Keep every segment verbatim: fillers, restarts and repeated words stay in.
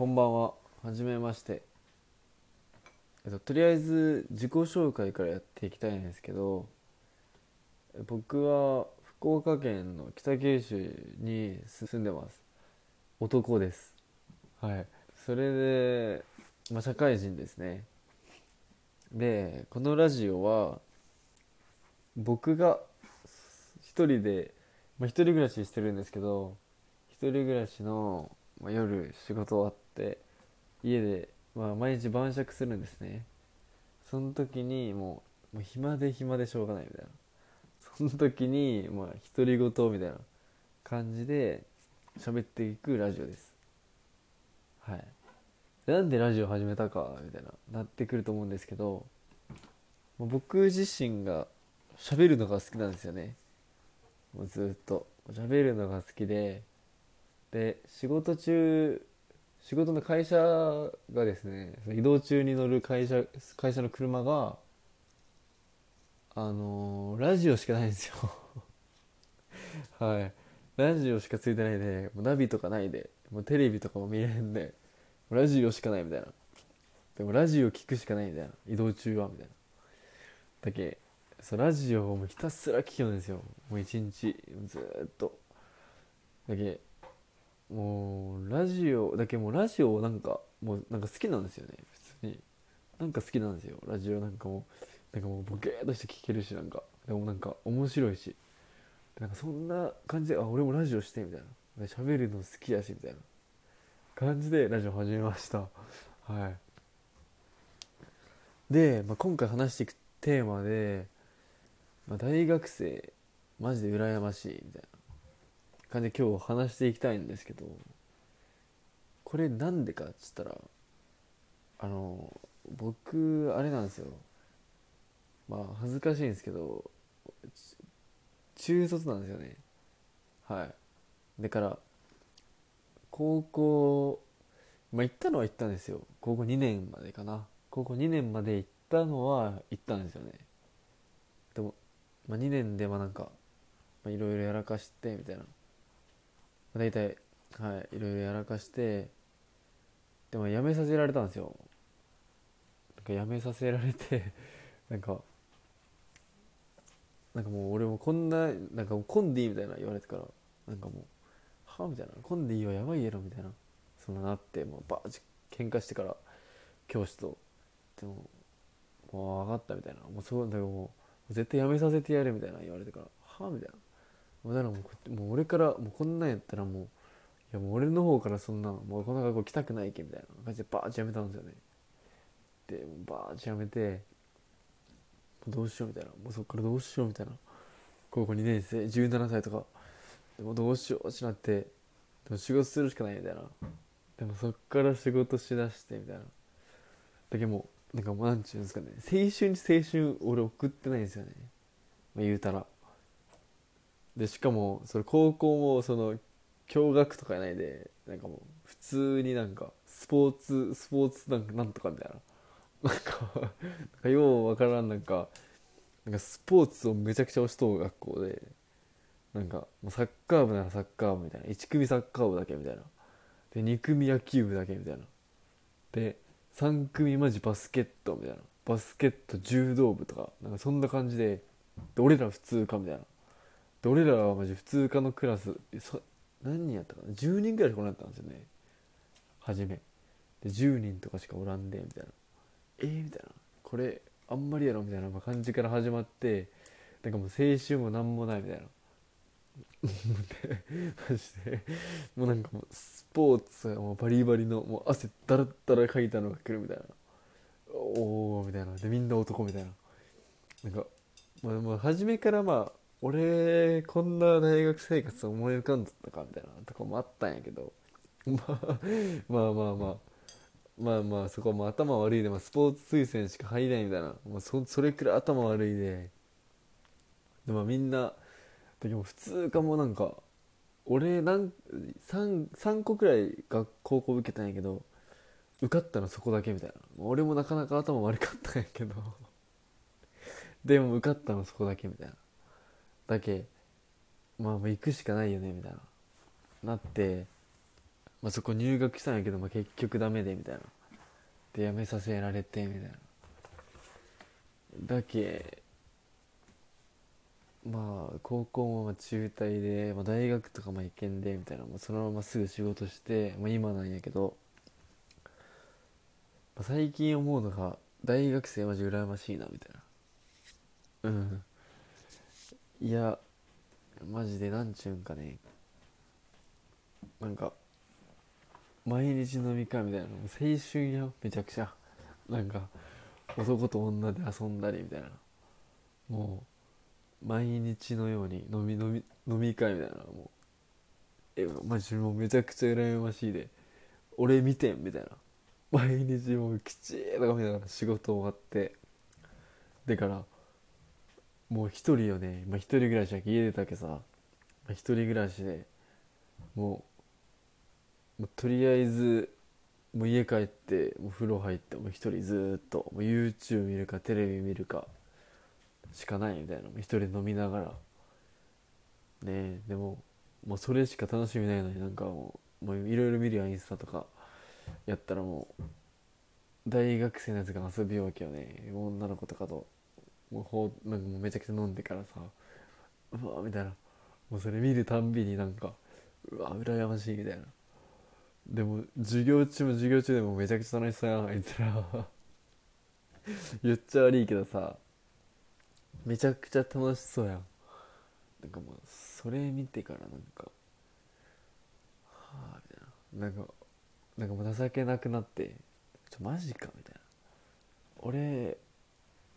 こんばんは。はじめまして。えっと、とりあえず自己紹介からやっていきたいんですけど、僕は福岡県の北九州に住んでます。男です。はい。それで、まあ、社会人ですね。で、このラジオは僕が一人で、まあ、一人暮らししてるんですけど、一人暮らしの、まあ、夜仕事終わって家で、まあ、毎日晩酌するんですね。その時にもう、もう暇で暇でしょうがないみたいな、その時にまあ独り言みたいな感じで喋っていくラジオです。はい。なんでラジオ始めたかみたいななってくると思うんですけど、僕自身が喋るのが好きなんですよね。もうずっと喋るのが好きで、で仕事中仕事の会社がですね、移動中に乗る会社会社の車があのー、ラジオしかないんですよはい、ラジオしかついてないで、もうナビとかないで、もうテレビとかも見れへんで、ラジオしかないみたいな。でもラジオ聞くしかないみたいな、移動中はみたいなだけ。そう、ラジオをもうひたすら聞きようんですよ。もう一日ずっとだけ、もうラジオだけ、もうラジオなんかもうなんか好きなんですよね。普通になんか好きなんですよ、ラジオ。なんかもうなんかもうボケーっとして聞けるし、なんかでもなんか面白いし、なんかそんな感じで、あ、俺もラジオしてみたいな、喋るの好きやしみたいな感じでラジオ始めましたはい。で、まあ、今回話していくテーマで、まあ、大学生マジで羨ましいみたいな感じで今日話していきたいんですけど、これなんでかっつったら、あの僕あれなんですよ、まあ恥ずかしいんですけど中卒なんですよね。はい。だから高校、まあ行ったのは行ったんですよ。高校にねんまでかな。高校にねんまで行ったのは行ったんですよね。でも、まあ、にねんでまあなんかいろいろやらかしてみたいな。だいたいはいいろいろやらかして、でも辞めさせられたんですよ。なんか辞めさせられてなんか。なんかもう俺もこんな、なんかコンディみたいな言われてから、なんかもうはみたいな、コンディはやばいやろみたいな、そんななってもうバーッ喧嘩してから教師と、でももう分かったみたいな、もうそうなんだけど、もう絶対やめさせてやるみたいな言われてから、はみたいな、もうだからもう、もう俺からもうこんなんやったらもう、いやもう俺の方からそんなもうこんな学校来たくないけみたいな感じでバーッやめたんですよね。でバーッやめて。どうしようみたいな、もうそっからどうしようみたいな、高校にねん生じゅうななさいとかでもどうしようってなって、でも仕事するしかないみたいな、でもそっから仕事しだしてみたいなだけ、もうなんかもうなんちゅうんですかね、青春に青春俺送ってないんですよね、まあ、言うたら。でしかもそれ高校もその共学とかないで、なんかもう普通になんかスポーツスポーツなんかなんとかみたいななんか、 なんかようわからん、なんか、 なんかスポーツをめちゃくちゃ推しとう学校で、なんかサッカー部ならサッカー部みたいな、いち組サッカー部だけみたいな、でに組野球部だけみたいな、でさん組マジバスケットみたいな、バスケット柔道部とか、 なんかそんな感じで、 で俺ら普通科みたいな、で俺らはマジ普通科のクラスそ何人やったかな、じゅうにんぐらいしかおらんかったんですよね初めで、じゅうにんとかしかおらんでみたいな、えー、みたいな、これあんまりやろみたいな感じから始まって、なんかもう青春もなんもないみたいなマジでもうなんかもうスポーツもうバリバリの、もう汗だらだらかいたのが来るみたいな、おーみたいな、でみんな男みたいな、なんか、まあ、もう初めからまあ俺こんな大学生活思い浮かんだったかみたいなとこもあったんやけど、まあまあまあまあまあまあそこはもう頭悪いで、まあ、スポーツ推薦しか入れないみたいな、もう そ, それくらい頭悪いで、でまあみんなでも普通科もなんか俺なん 3, 3個くらい学高校受けたんやけど、受かったのそこだけみたいな、俺もなかなか頭悪かったんやけどでも受かったのそこだけみたいなだけ、まあもう行くしかないよねみたいななって、まあ、そこ入学したんやけど、まあ、結局ダメでみたいなで辞めさせられてみたいなだけ、まあ高校も中退で、まあ、大学とかも行けんでみたいな、まあ、そのまますぐ仕事して、まあ、今なんやけど、まあ、最近思うのが大学生マジ羨ましいなみたいな、うんいやマジでなんちゅうんかね、なんか毎日飲み会みたいな、青春やめちゃくちゃ、なんか男と女で遊んだりみたいな、もう毎日のように飲み飲み飲み会みたいな、もうえマジもうめちゃくちゃ羨ましいで、俺見てんみたいな、毎日もうきちーとかみたいな、仕事終わってでからもう一人よね、まあ、一人暮らしだけ家出たけさ、まあ、一人暮らしでもう、もうとりあえずもう家帰ってもう風呂入ってもう一人ずっともう YouTube 見るかテレビ見るかしかないみたいな、一人飲みながらねえ、でももうそれしか楽しみないのに、なんかもうもういろいろ見るやん、インスタとかやったらもう大学生のやつが遊びようけよね、女の子とかと。もうほうなんかもうめちゃくちゃ飲んでからさ、うわみたいな、もうそれ見るたんびになんかうわ羨ましいみたいな、でも授業中も授業中でもめちゃくちゃ楽しそうやんあいつら言っちゃ悪いけどさ、めちゃくちゃ楽しそうやん、なんかもうそれ見てからなんかはあみたいな、なんかなんかもう情けなくなって、ちょマジかみたいな、俺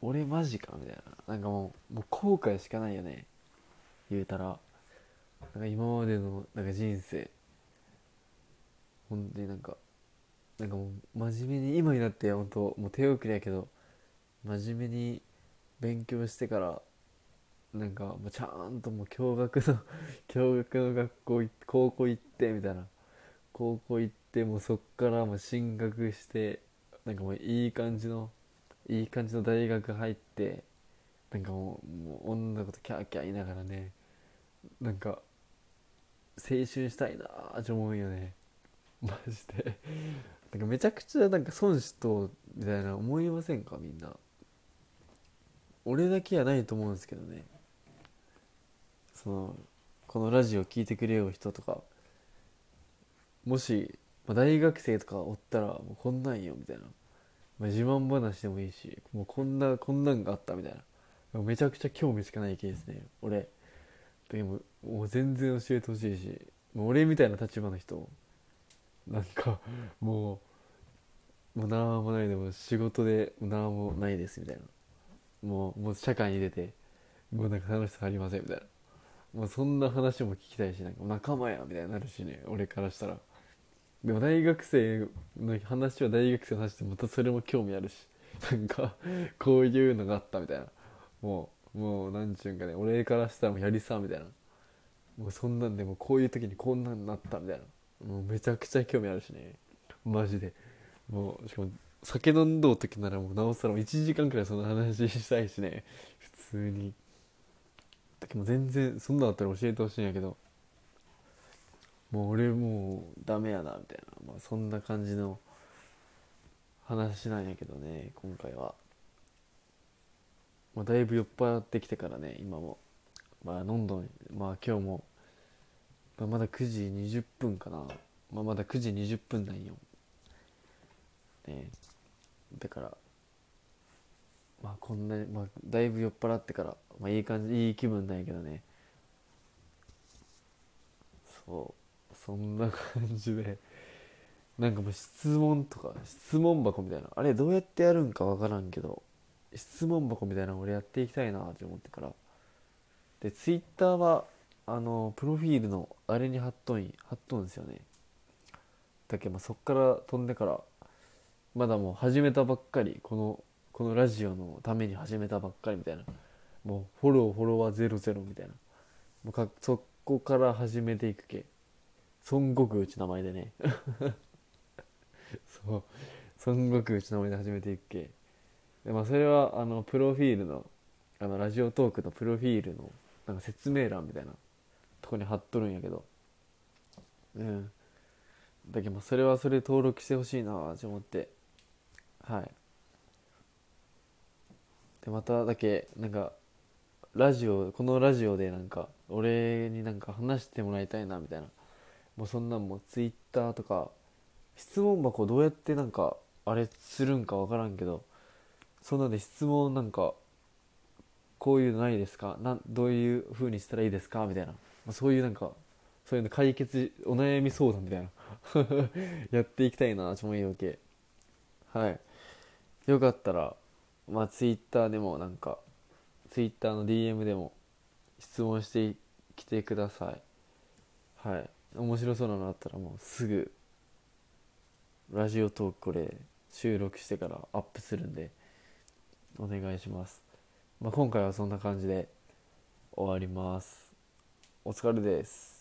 俺マジかみたいな、なんかもう、もう後悔しかないよね言うたら、なんか今までのなんか人生ほんとになんかなんかもう真面目に今になってほんともう手遅れやけど、真面目に勉強してからなんかもうちゃんともう共学の共学の学校高校行ってみたいな、高校行ってもうそっからもう進学して、なんかもういい感じのいい感じの大学入って、なんかも う, もう女の子とキャーキャー言いながらね、なんか青春したいなーって思うよねマジでなんかめちゃくちゃなんか損しとみたいな思いませんか、みんな。俺だけはないと思うんですけどね、そのこのラジオ聞いてくれよ人とか、もし、まあ、大学生とかおったらもうこんなんよみたいな、まあ、自慢話でもいいし、もうこんなこんなんがあったみたいな、めちゃくちゃ興味しかない系ですね俺。でももう全然教えてほしいし、もう俺みたいな立場の人なんかもうもう何もないでも仕事で何もないですみたいな、もうもう社会に出てもうなんか楽しさありませんみたいな、もうそんな話も聞きたいし、なんか仲間やみたいになるしね俺からしたら。でも大学生の話は大学生の話でまたそれも興味あるし、なんかこういうのがあったみたいな、もうもうなんちゅうんかね、俺からしたらもうやりさみたいな、もうそんなんでもこういう時にこんなんなったみたいな、もうめちゃくちゃ興味あるしねマジで。もうしかも酒飲んどう時ならもうなおさらいちじかんくらいその話したいしね普通に。だけど全然そんなんあったら教えてほしいんやけど、もう俺もうダメやなみたいな、まあ、そんな感じの話なんやけどね今回は。まあ、だいぶ酔っ払ってきてからね今も、まあどんどん、まあ今日も、まあ、まだくじにじゅっぷんかな、まあ、まだくじにじゅっぷんなんよ、ね、だからまあこんな、まあ、だいぶ酔っ払ってから、まあ、いい感じいい気分なんやけどね。そうそんな感じで、なんかもう質問とか質問箱みたいな、あれどうやってやるんかわからんけど質問箱みたいなの俺やっていきたいなって思ってからで、ツイッターはあのプロフィールのあれに貼っとん貼っとんですよね。だけどまあそっから飛んでからまだもう始めたばっかり、このこのラジオのために始めたばっかりみたいな、もうフォローフォロワーゼロゼロみたいな、もうかそっここから始めていくけ、孫悟空うち名前でねそう孫悟空うち名前で始めていくけで、まあ、それはあのプロフィールのあのラジオトークのプロフィールのなんか説明欄みたいなとこに貼っとるんやけど、うんだけど、それはそれ登録してほしいなと思って、はい。でまただけなんかラジオ、このラジオでなんか俺になんか話してもらいたいなみたいな、もうそんなんもツイッターとか質問箱どうやってなんかあれするんか分からんけど、そんなんで質問なんかこういうのないですか、なんどういう風にしたらいいですかみたいな、まあ、そういうなんかそういうの解決お悩み相談みたいなやっていきたいなちょもいいわけ、はい。よかったらまあツイッターでもなんかツイッターの ディーエム でも質問してきてください。はい、面白そうなのあったらもうすぐラジオトークこれ収録してからアップするんでお願いします。まあ、今回はそんな感じで終わります。お疲れです。